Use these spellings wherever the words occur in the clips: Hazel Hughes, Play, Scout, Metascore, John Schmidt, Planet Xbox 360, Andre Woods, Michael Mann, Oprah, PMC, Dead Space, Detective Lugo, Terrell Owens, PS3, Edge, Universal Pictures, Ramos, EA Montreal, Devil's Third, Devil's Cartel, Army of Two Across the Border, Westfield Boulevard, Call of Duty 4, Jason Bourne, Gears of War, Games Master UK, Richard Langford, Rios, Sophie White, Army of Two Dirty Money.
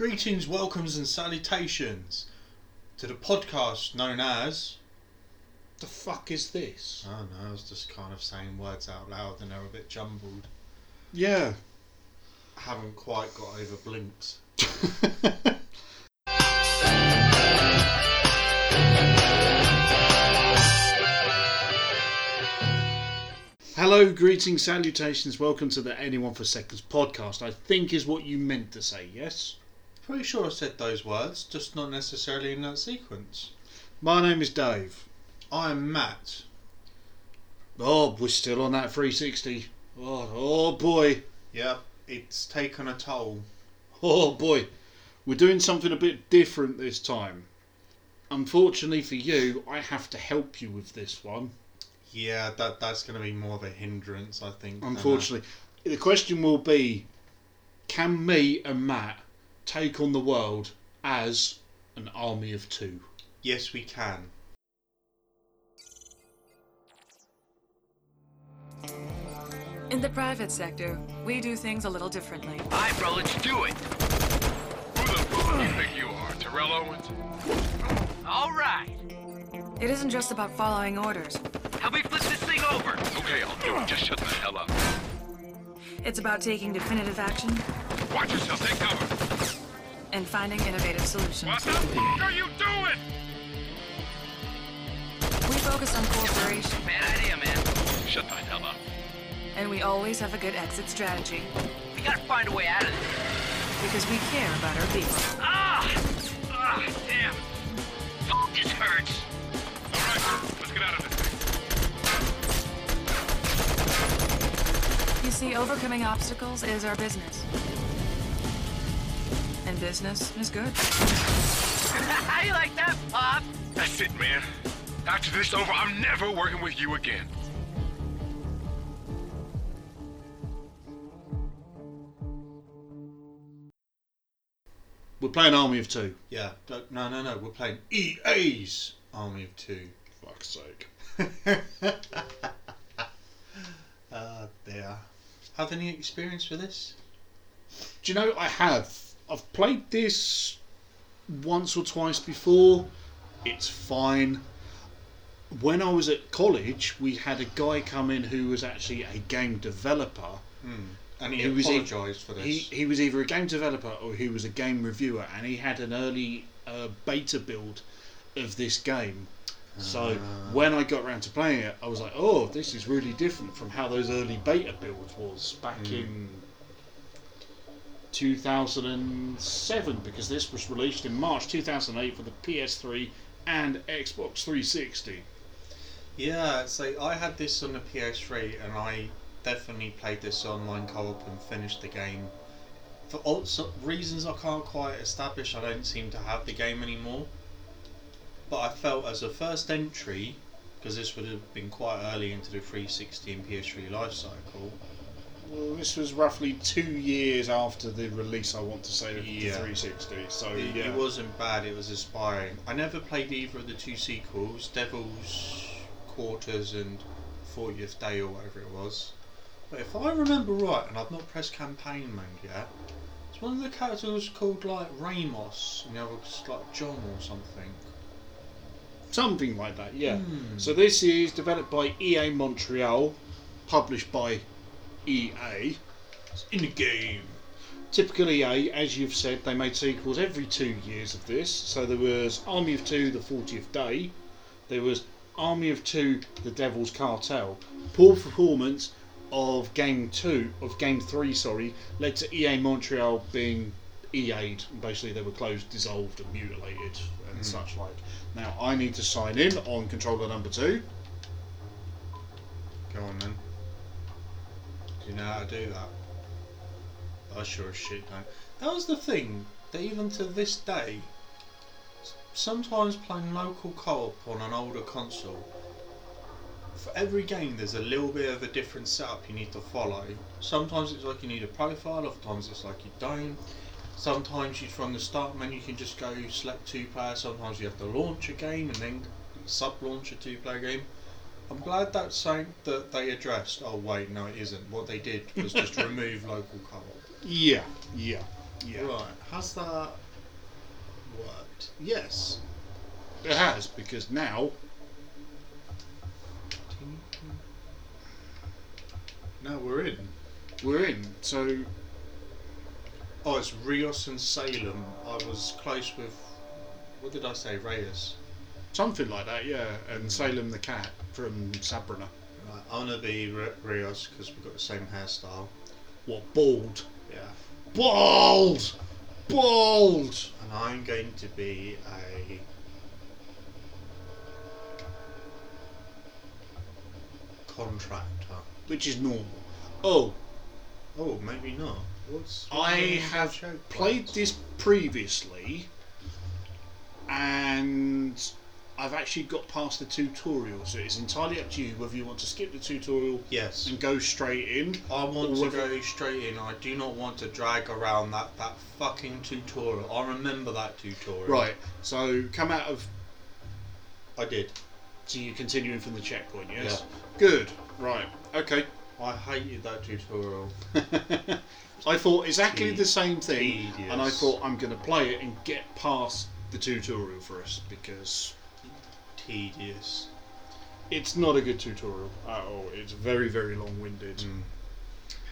Greetings, welcomes and salutations to the podcast known as... The fuck is this? I don't know, I was just kind of saying words out loud and they're a bit jumbled. Yeah. I haven't quite got over blinks. Hello, greetings, salutations, welcome to the Anyone for Seconds podcast, I think is what you meant to say, yes? Pretty sure I said those words, just not necessarily in that sequence. My name is Dave. I am Matt. Oh, we're still on that 360. Oh boy. Yeah, it's taken a toll. Oh boy. We're doing something a bit different this time. Unfortunately for you, I have to help you with this one. Yeah, that's going to be more of a hindrance, I think. Unfortunately. The question will be, can me and Matt take on the world as an army of two? Yes, we can. In the private sector, we do things a little differently. Aye, bro, let's do it. Who the fuck do you think you are, Terrell Owens? All right. It isn't just about following orders. Help me flip this thing over. Okay, I'll do it. Just shut the hell up. It's about taking definitive action. Watch yourself, take cover. And finding innovative solutions. What the fuck are you doing? We focus on cooperation. Bad idea, man. Shut the hell up. And we always have a good exit strategy. We gotta find a way out of this. Because we care about our people. Ah, damn. Fuck, this hurts. All right, let's get out of this thing. You see, overcoming obstacles is our business. And business is good. How you like that, Pop? That's it, man. After this is over, I'm never working with you again. We're playing Army of Two. Yeah. No. We're playing EA's Army of Two. Fuck's sake. There. Have any experience with this? Do you know, I have. I've played this once or twice before. It's fine. When I was at college, we had a guy come in who was actually a game developer. Mm. And he apologised for this. He was either a game developer or he was a game reviewer, and he had an early beta build of this game. So when I got around to playing it, I was like, oh, this is really different from how those early beta builds was back in 2007, because this was released in March 2008 for the PS3 and Xbox 360. Yeah, so I had this on the PS3 and I definitely played this online co-op and finished the game. For all reasons I can't quite establish, I don't seem to have the game anymore. But I felt as a first entry, because this would have been quite early into the 360 and PS3 life cycle. Well, this was roughly 2 years after the release, I want to say, of the 360. So it wasn't bad, it was aspiring. I never played either of the two sequels, Devil's Quarters and 40th Day or whatever it was. But if I remember right, and I've not pressed campaign mode yet, it's one of the characters called like Ramos, and the other was like John or something. Something like that, yeah. Mm. So this is developed by EA Montreal, published by EA. It's in the game. Typical EA, as you've said, they made sequels every 2 years of this. So there was Army of Two, the 40th Day. There was Army of Two, the Devil's Cartel. Poor performance of Game 3 led to EA Montreal being EA'd. Basically, they were closed, dissolved and mutilated and such like. Now, I need to sign in on controller number 2. Go on then. Do you know how to do that? I sure as shit don't. That was the thing, that even to this day, sometimes playing local co-op on an older console, for every game there's a little bit of a different setup you need to follow. Sometimes it's like you need a profile, other times it's like you don't. Sometimes you, from the start menu, you can just go select two-player, sometimes you have to launch a game and then sub-launch a two-player game. I'm glad that's something that they addressed. Oh wait, no it isn't. What they did was just remove local co-op. Yeah. Yeah. Right. Has that worked? Yes. It has, because now... Now we're in. We're in, so... Oh, it's Rios and Salem. I was close with... What did I say? Reyes? Something like that, yeah. And Salem the cat from Sabrina. Right, I'm going to be Rios because we've got the same hairstyle. What, bald? Yeah. Bald! Bald! And I'm going to be a... contractor. Which is normal. Oh. Oh, maybe not. I have played this previously, and I've actually got past the tutorial, so it's entirely up to you whether you want to skip the tutorial and go straight in. I want to go straight in. I do not want to drag around that fucking tutorial. I remember that tutorial. Right, so come out of... I did. So you're continuing from the checkpoint, yes? Yeah. Good, right, okay. I hated that tutorial. I thought exactly the same thing, tedious. And I thought I'm going to play it and get past the tutorial first because tedious. It's not a good tutorial at all. It's very, very long-winded. Mm.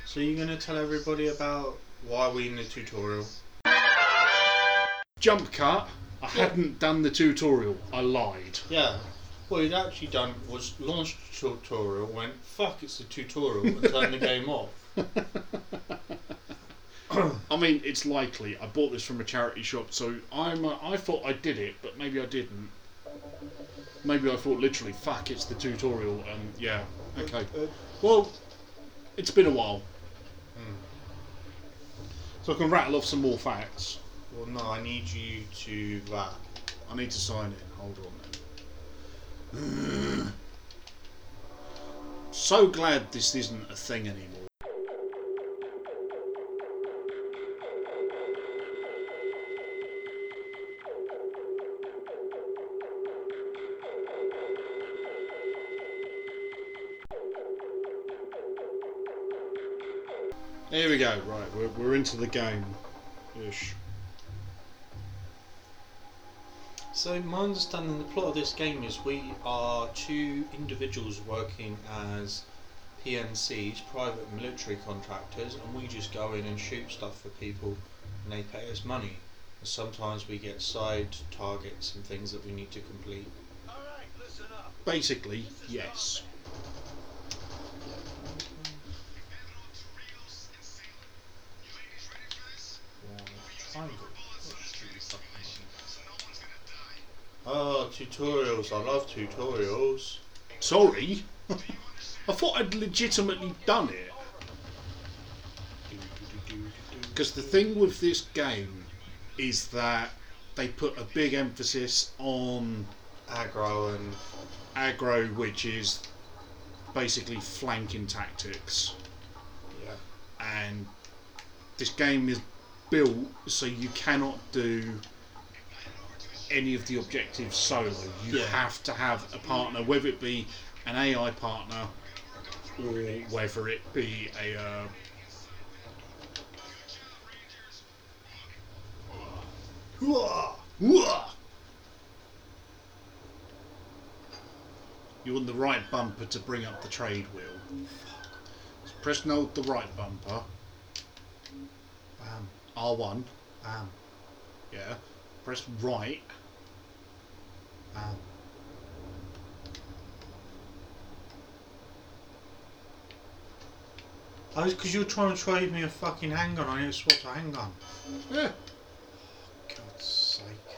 So you're going to tell everybody about why we're in the tutorial? Jump cut. I hadn't done the tutorial. I lied. Yeah. What he'd actually done was launched the tutorial, went, fuck, it's the tutorial, and turned the game off. I mean, it's likely. I bought this from a charity shop, so I thought I did it, but maybe I didn't. Maybe I thought literally, fuck, it's the tutorial, and yeah, okay. Well, it's been a while. So I can rattle off some more facts. Well, no, I need you to that. I need to sign it. Hold on. So glad this isn't a thing anymore. There we go, right, we're into the game-ish. So my understanding of the plot of this game is we are two individuals working as PMCs, private military contractors, and we just go in and shoot stuff for people and they pay us money. And sometimes we get side targets and things that we need to complete. All right, listen up. Basically, yes. Oh, tutorials. I love tutorials. Sorry. I thought I'd legitimately done it. Because the thing with this game is that they put a big emphasis on aggro, which is basically flanking tactics. Yeah. And this game is built so you cannot do any of the objectives solo. You have to have a partner, whether it be an AI partner or whether it be a you're on the right bumper to bring up the trade wheel. So press and hold the right bumper. Bam. R1. Bam. Yeah. Press right. Bam. Oh, it's because you're trying to trade me a fucking handgun. I need to swap a handgun. Yeah. Oh, God's sake.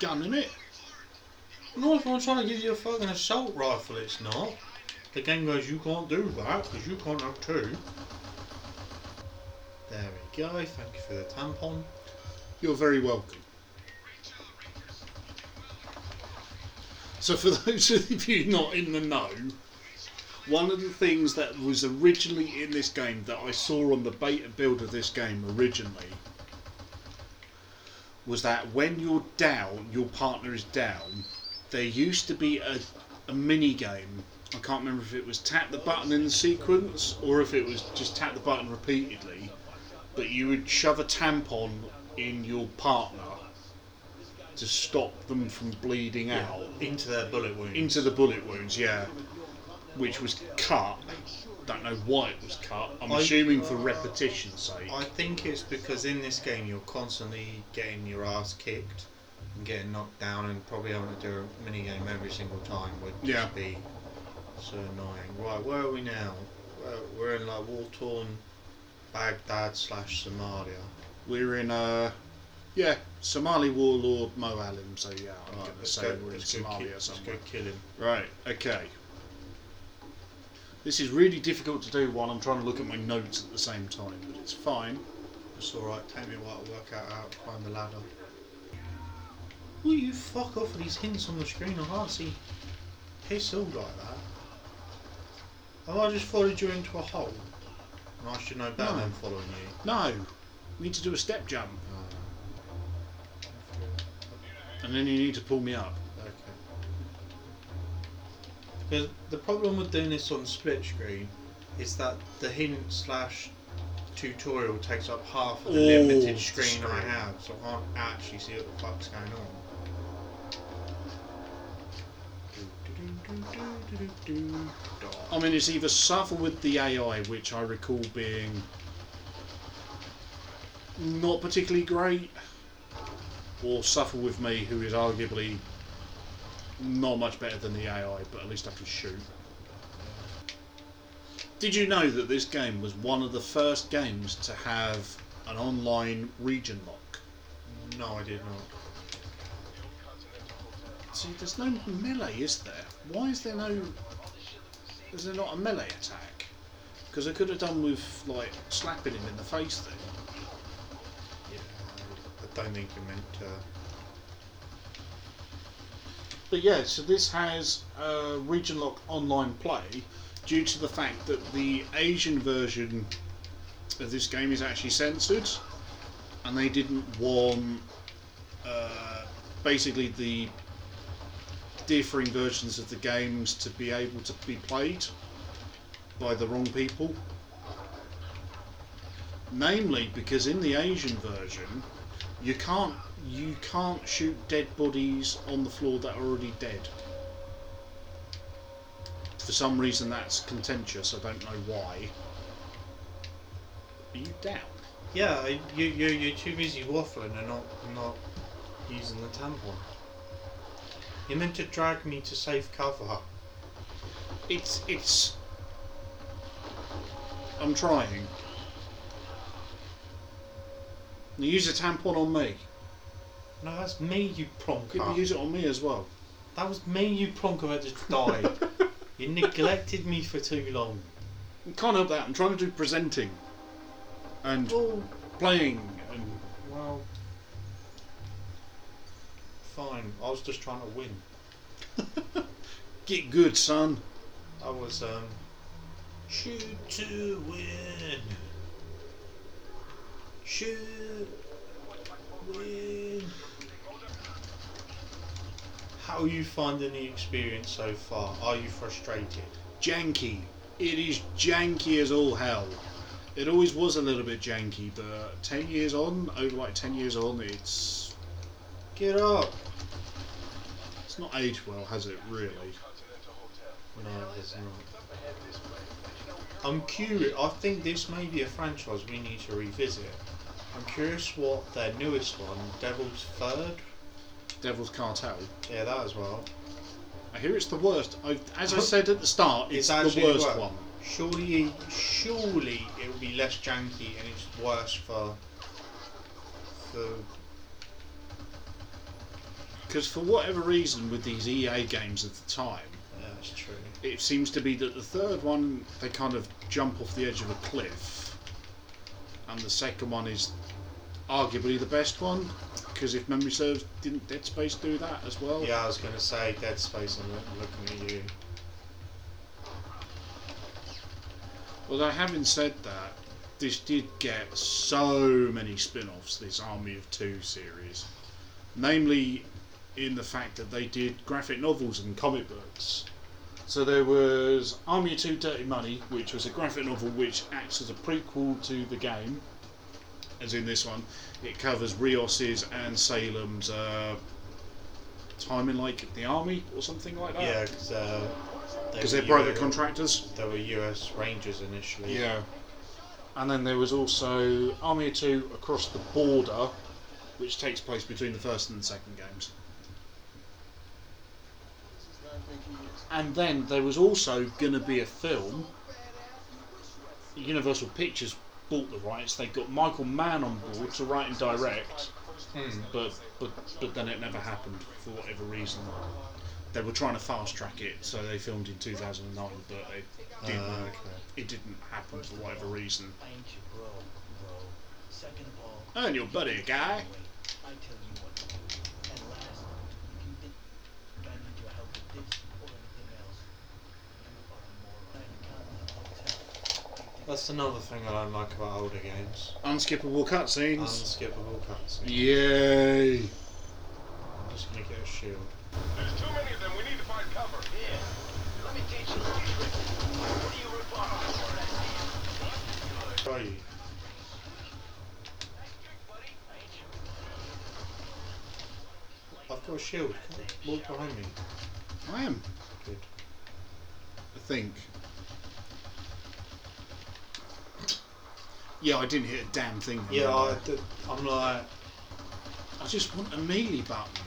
Gun, innit? No, if I'm trying to give you a fucking assault rifle, it's not. The game goes, you can't do that because you can't have two. There we go. Thank you for the tampon. You're very welcome. So for those of you not in the know, one of the things that was originally in this game that I saw on the beta build of this game originally was that when you're down, your partner is down, there used to be a mini game. I can't remember if it was tap the button in the sequence or if it was just tap the button repeatedly. but you would shove a tampon in your partner to stop them from bleeding out. Into their bullet wounds. Into the bullet wounds, yeah. Which was cut. Don't know why it was cut. I'm assuming for repetition's sake. I think it's because in this game you're constantly getting your ass kicked and getting knocked down and probably having to do a mini game every single time would just be so annoying. Right, where are we now? We're in like war-torn Baghdad/Somalia. We're in Somali warlord Mo Alim. So yeah, I'm going to say we're in Somalia somewhere. Let's go kill him. Right. Okay. This is really difficult to do while I'm trying to look at my notes at the same time, but it's fine. It's alright, take me a while to work out how to climb the ladder. Will you fuck off with these hints on the screen? I can't see piss all like that. Have I just followed you into a hole? And I should know better than following you. No, we need to do a step jump. Oh. And then you need to pull me up. Because the problem with doing this on split screen is that the hint/tutorial takes up half of the limited screen I have, so I can't actually see what the fuck's going on. I mean, it's either suffer with the AI, which I recall being not particularly great, or suffer with me, who is arguably not much better than the AI, but at least I can shoot. Did you know that this game was one of the first games to have an online region lock? No, I did not. See, there's no melee, is there? Why is there no... Is there not a melee attack? Because I could have done with, like, slapping him in the face then. Yeah, I don't think I meant to... But yeah, so this has region lock online play due to the fact that the Asian version of this game is actually censored, and they didn't want basically the differing versions of the games to be able to be played by the wrong people. Namely, because in the Asian version, you can't shoot dead bodies on the floor that are already dead. For some reason that's contentious, I don't know why. Are you down? Yeah, you're too busy waffling and not using the tampon. You're meant to drag me to safe cover. It's... I'm trying. Now use a tampon on me. No, that's me, you plonker. Could you use it on me as well? That was me, you plonker, that just died. You neglected me for too long. I can't help that. I'm trying to do presenting. And playing. And well... Fine. I was just trying to win. Get good, son. I was, Shoot to win. Shoot. Win. How are you finding the experience so far? Are you frustrated? Janky. It is janky as all hell. It always was a little bit janky, but 10 years on, over like 10 years on, it's... Get up! It's not aged well, has it, really? No, it hasn't. I'm curious. I think this may be a franchise we need to revisit. I'm curious what their newest one, Devil's Third? Devil's Cartel. Yeah, that as well. I hear it's the worst. As I said at the start, it's the worst one. Surely it will be less janky and it's worse for... Because for whatever reason with these EA games at the time... Yeah, that's true. It seems to be that the third one, they kind of jump off the edge of a cliff. And the second one is arguably the best one, because if memory serves, didn't Dead Space do that as well? Yeah, I was going to say Dead Space and looking at you. Although having said that, this did get so many spin-offs, this Army of Two series. Namely, in the fact that they did graphic novels and comic books. So there was Army of Two Dirty Money, which was a graphic novel which acts as a prequel to the game. as in this one, it covers Rios's and Salem's time in like the army or something like that. Yeah, because they're private contractors. They were US Rangers initially. Yeah. And then there was also Army of Two Across the Border, which takes place between the first and the second games. And then there was also going to be a film. Universal Pictures bought the rights. They got Michael Mann on board to write and direct, but then it never happened for whatever reason. They were trying to fast track it, so they filmed in 2009, but it didn't happen for whatever reason. Earn your buddy, guy. That's another thing I don't like about older games. Unskippable cutscenes. Yay! I'm just gonna get a shield. There's too many of them, we need to find cover. Yeah. Let me teach you a trick. What do you report? Try you. I've got a shield. Look behind me. I am. Good. I think. Yeah, I didn't hit a damn thing. Yeah, I'm like... I just want a melee button.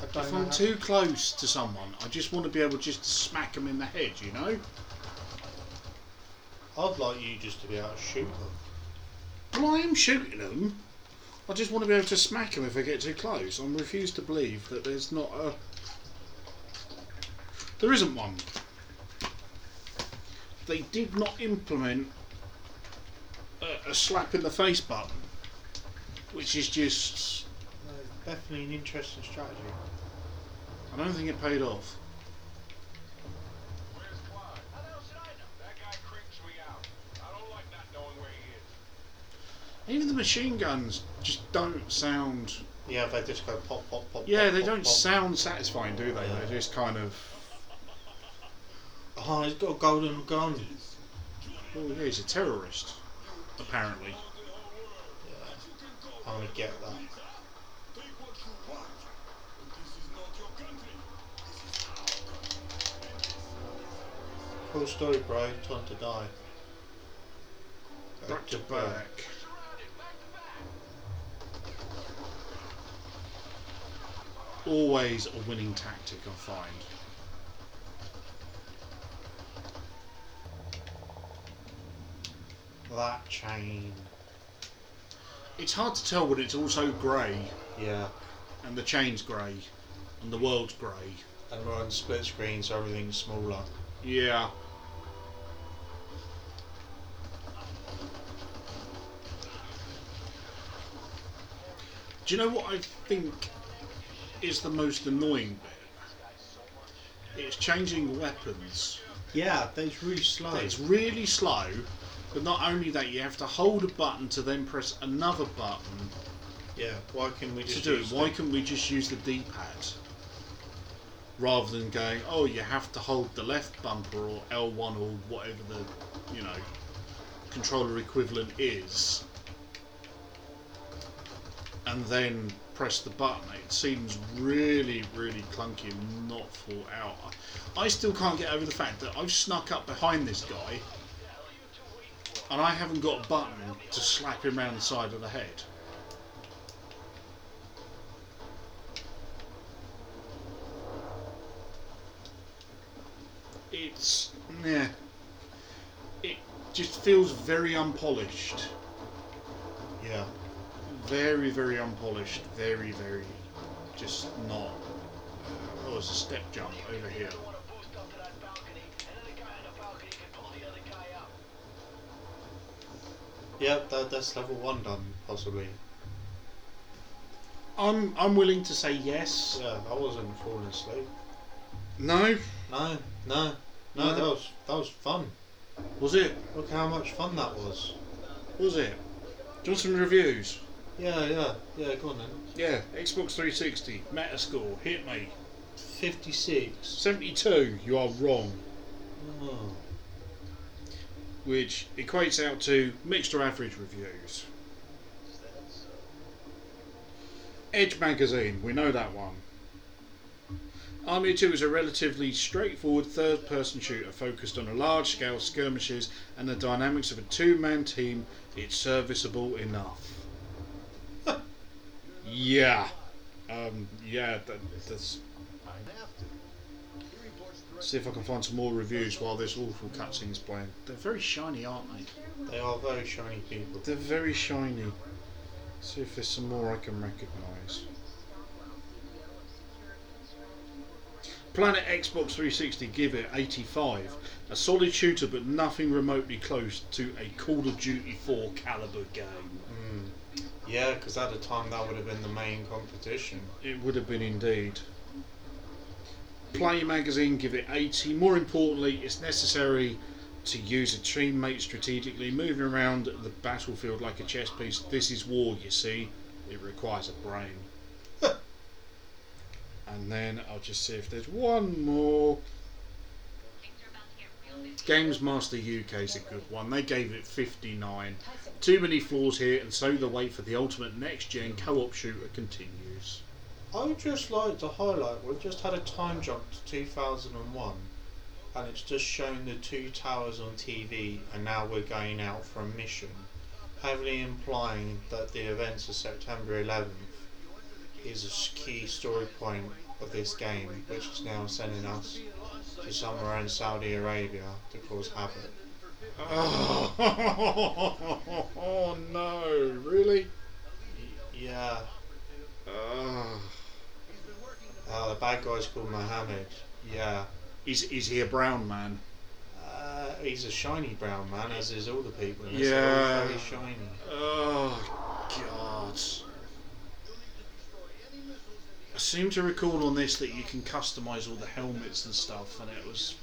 If I'm too close to someone, I just want to be able just to smack them in the head, you know? I'd like you just to be able to shoot them. Well, I am shooting them. I just want to be able to smack them if I get too close. I refuse to believe that there's not a... There isn't one. They did not implement a slap in the face button, which is just definitely an interesting strategy. I don't think it paid off. Where's Clyde? How the hell should I know? That guy creeps me out. I don't like not knowing where he is. Even the machine guns just don't sound. Yeah, they just go pop, pop, pop. Yeah, pop, they pop, don't pop. Sound satisfying, do they? Yeah. They just kind of. Oh, he's got a golden gun. Oh, yeah, he's a terrorist. Apparently. Yeah. I would get that. Cool story, bro. Time to die. Back to back. Always a winning tactic, I find. That chain. It's hard to tell when it's also grey. Yeah. And the chain's grey. And the world's grey. And we're on split screen, so everything's smaller. Yeah. Do you know what I think is the most annoying bit? It's changing weapons. Yeah, that's really slow. It's really slow. But not only that, you have to hold a button to then press another button. Yeah, why can't we just use the D-pad? Rather than going, oh, you have to hold the left bumper or L1 or whatever the, you know, controller equivalent is. And then press the button. It seems really, really clunky and not thought out. I still can't get over the fact that I've snuck up behind this guy and I haven't got a button to slap him round the side of the head. It's... yeah. It just feels very unpolished. Yeah. Very, very unpolished. Very, very... just not... Oh, there's a step jump over here. Yep, that's level one done, possibly. I'm willing to say yes. Yeah, I wasn't falling asleep. No. That was fun. Was it? Look how much fun that was. Was it? Do you want some reviews? Yeah. Go on then. Yeah, Xbox 360, Metascore, hit me. 56. 72. You are wrong. Oh. Which equates out to mixed or average reviews. Edge magazine, we know that one. Army 2 is a relatively straightforward third-person shooter focused on a large-scale skirmishes and the dynamics of a two-man team. It's serviceable enough. Yeah. That's... See if I can find some more reviews while this awful cutscene is playing. They're very shiny, aren't they? They are very shiny people. They're very shiny. See if there's some more I can recognise. Planet Xbox 360 give it 85. A solid shooter but nothing remotely close to a Call of Duty 4 calibre game. Mm. Yeah, because at the time that would have been the main competition. It would have been indeed. Play magazine give it 80. More importantly, it's necessary to use a teammate strategically, moving around the battlefield like a chess piece. This is war, you see. It requires a brain. And then I'll just see if there's one more. Games Master UK is a good one. They gave it 59. Too many flaws here, and so the wait for the ultimate next-gen co-op shooter continues. I would just like to highlight, we've just had a time jump to 2001, and it's just shown the two towers on TV, and now we're going out for a mission, heavily implying that the events of September 11th is a key story point of this game, which is now sending us to somewhere in Saudi Arabia to cause havoc. Oh no, really? Yeah. The bad guy's called Mohammed. Yeah. Is he a brown man? He's a shiny brown man, as is all the people. And yeah. Very shiny. Oh God. I seem to recall on this that you can customise all the helmets and stuff, and it was...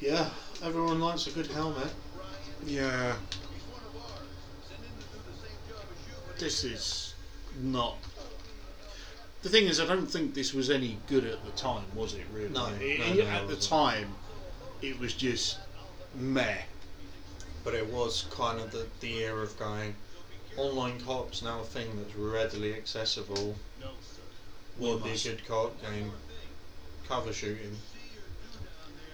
Yeah, everyone likes a good helmet. Yeah. This is not... The thing is, I don't think this was any good at the time, was it, really? No, at the time, it was just meh. But it was kind of the era of going, online co-op's now a thing that's readily accessible. Would be a good co-op game. Cover shooting.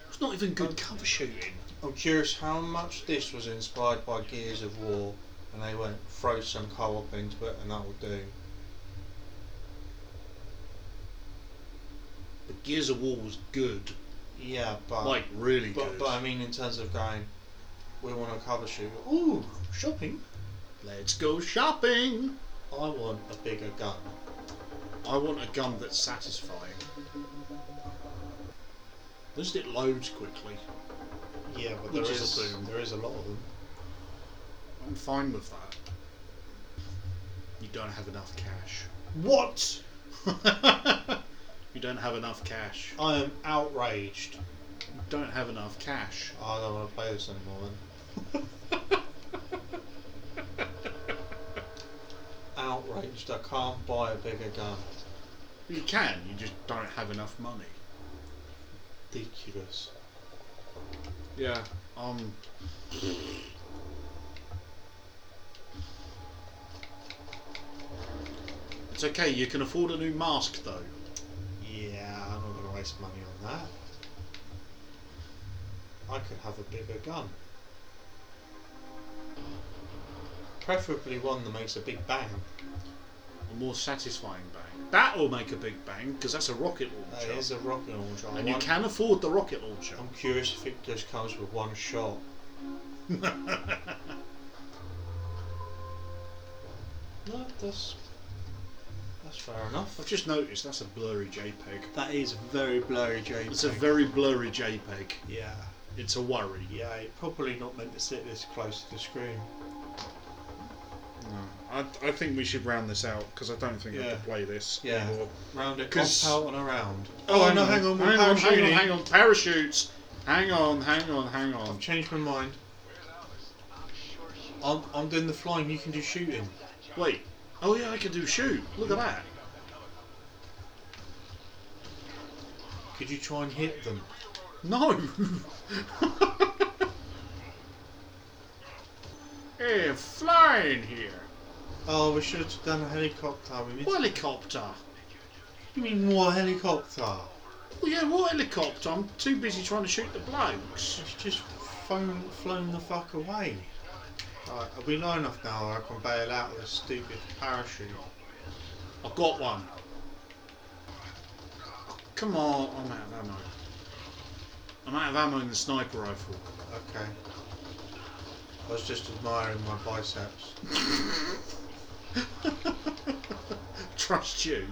It's not even good cover shooting. I'm curious how much this was inspired by Gears of War, and they went, throw some co-op into it and that will do. But Gears of War was good. Yeah, but... Like, really good. But I mean, in terms of going, we want a cover shooter. Ooh, shopping. Let's go shopping. I want a bigger gun. I want a gun that's satisfying. Doesn't it load quickly? Yeah, but there is a lot of them. I'm fine with that. You don't have enough cash. What? You don't have enough cash. I am outraged. You don't have enough cash. I don't want to play this anymore then. Outraged, I can't buy a bigger gun. You can, you just don't have enough money. Ridiculous. Yeah, It's okay, you can afford a new mask though. Yeah, I'm not going to waste money on that. I could have a bigger gun. Preferably one that makes a big bang. A more satisfying bang. That will make a big bang, because that's a rocket launcher. That is a rocket launcher. And you can afford the rocket launcher. I'm curious if it just comes with one shot. No, that's fair enough. I've just noticed that's a blurry JPEG. That is a very blurry JPEG. It's a very blurry JPEG. Yeah. It's a worry. Yeah, it's probably not meant to sit this close to the screen. I think we should round this out because I don't think I can play this anymore. Round it out and around. Hang on, parachutes. Hang on. I've changed my mind. I'm doing the flying. You can do shooting. Wait. Oh yeah, I can do shoot. Look at that. Could you try and hit them? No. Hey, flying here. Oh, we should have done a helicopter. What helicopter? You mean more helicopter? Well, yeah, what helicopter? I'm too busy trying to shoot the blokes. It's just flown the fuck away. Alright, are we low enough now that I can bail out with a stupid parachute? I've got one. Oh, come on, I'm out of ammo. I'm out of ammo in the sniper rifle. Okay. I was just admiring my biceps. Trust you.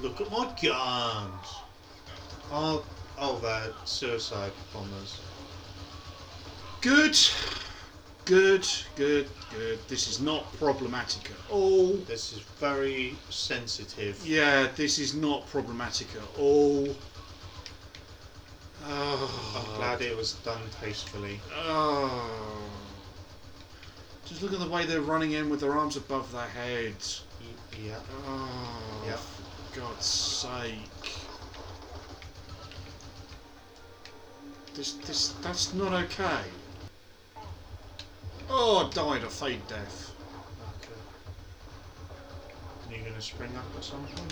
Look at my guns. Oh, they're suicide bombers. Good. This is not problematic at all. This is very sensitive. Yeah, this is not problematic at all. Oh, I'm glad it was done tastefully. Oh. Just look at the way they're running in with their arms above their heads. Yeah. Oh, yeah. For God's sake. That's not okay. Oh, I died a fade death. Okay. Are you going to spring up or something?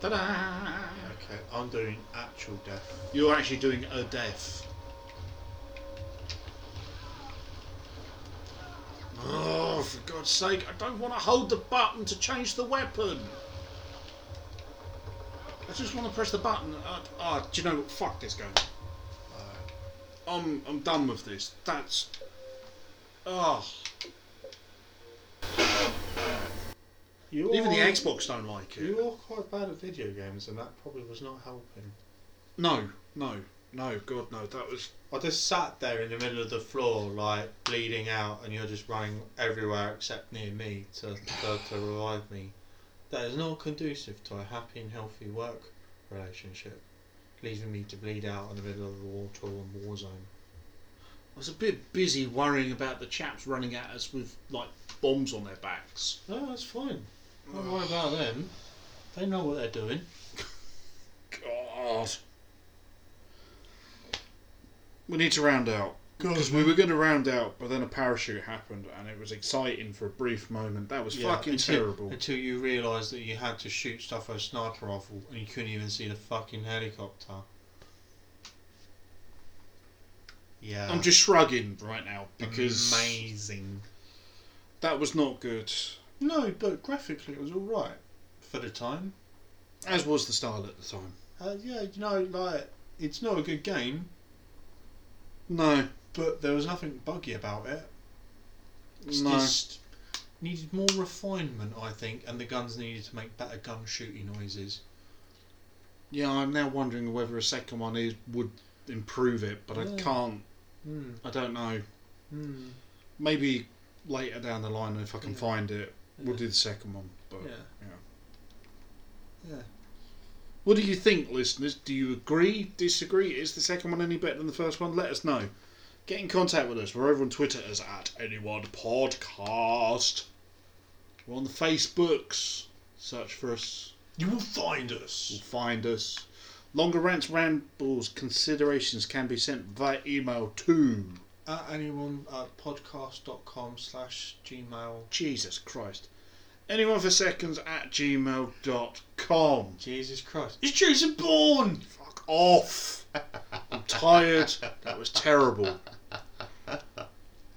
Ta-da! Okay, I'm doing actual death. You're actually doing a death. Oh, for God's sake, I don't want to hold the button to change the weapon. I just want to press the button. Do you know what? Fuck this game. I'm done with this. That's... Oh. Even the Xbox don't like it. You're quite bad at video games, and that probably was not helping. No, God, no, that was... I just sat there in the middle of the floor, like, bleeding out, and you're just running everywhere except near me to revive me. That is not conducive to a happy and healthy work relationship, leaving me to bleed out in the middle of the war zone. I was a bit busy worrying about the chaps running at us with, like, bombs on their backs. No, that's fine. Don't worry about them. They know what they're doing. God. We need to round out. Because we were going to round out, but then a parachute happened, and it was exciting for a brief moment. That was fucking terrible. Until you realised that you had to shoot stuff with a sniper rifle, and you couldn't even see the fucking helicopter. Yeah. I'm just shrugging right now, because... Amazing. That was not good. No, but graphically it was alright. For the time. As was the style at the time. Yeah, you know, like, it's not a good game. No. But there was nothing buggy about it. It's just needed more refinement, I think, and the guns needed to make better gun shooting noises. Yeah, I'm now wondering whether a second one would improve it, but I can't. I don't know. Maybe later down the line, if I can find it, we'll do the second one. But yeah. What do you think, listeners? Do you agree? Disagree? Is the second one any better than the first one? Let us know. Get in contact with us. We're over on Twitter as @AnyOnePodcast. We're on the Facebooks. Search for us. You will find us. Longer rants, rambles, considerations can be sent via email to anyonepodcast.com/gmail. Jesus Christ. anyoneforseconds@gmail.com. Jesus Christ. It's Jason Bourne! Fuck off! I'm tired. That was terrible.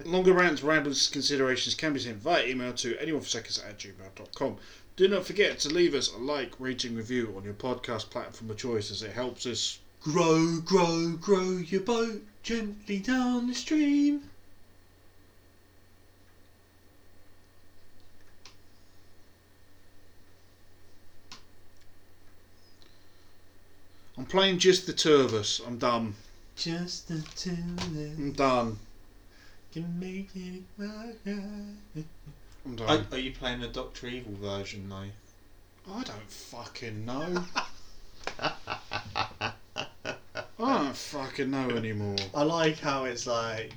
Longer rants, rambles, considerations can be sent via email to anyoneforseconds@gmail.com. Do not forget to leave us a like, rating, review on your podcast platform of choice, as it helps us grow your boat gently down the stream. I'm playing just the two of us. I'm done. Just the two of us. I'm done. Can make it right. Are you playing the Dr. Evil version though? I don't fucking know. I don't fucking know anymore. I like how it's like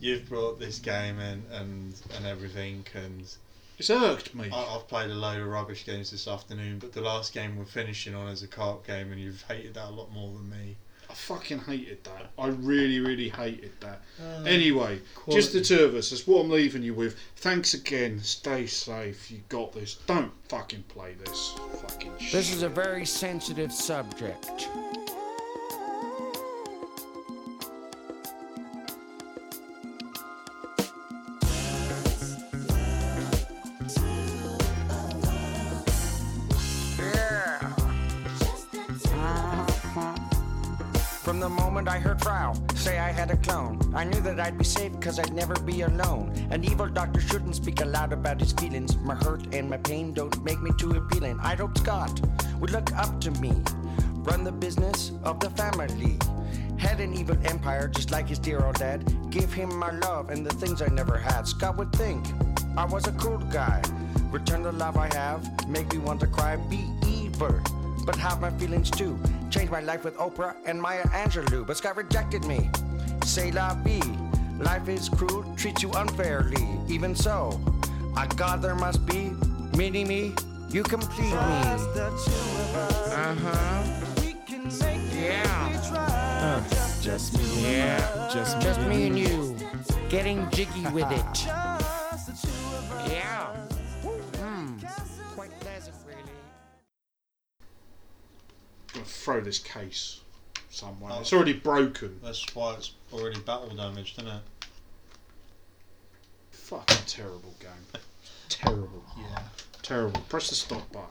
you've brought this game in and everything, and it's irked me. I've played a load of rubbish games this afternoon, but the last game we're finishing on is a co-op game, and you've hated that a lot more than me. I fucking hated that. I really, really hated that. Anyway, quality. Just the two of us. That's what I'm leaving you with. Thanks again. Stay safe. You got this. Don't fucking play this. Fucking shit. This is a very sensitive subject. The moment I heard Rao say I had a clone, I knew that I'd be safe because I'd never be alone. An evil doctor shouldn't speak aloud about his feelings. My hurt and my pain don't make me too appealing. I hope Scott would look up to me, run the business of the family. Had an evil empire just like his dear old dad. Give him my love and the things I never had. Scott would think I was a cool guy. Return the love I have, make me want to cry. Be evil, but have my feelings too. Changed my life with Oprah and Maya Angelou, but Scott rejected me. C'est la vie. Life is cruel, treats you unfairly. Even so, I God there must be. Mini me, you complete me. We can make it. Just me. Just me and you. Getting jiggy with it. Quite pleasant, really. Gonna throw this case somewhere. It's already broken. That's why it's already battle damaged, isn't it? Fucking terrible game. Terrible. Yeah. Terrible. Press the stop button.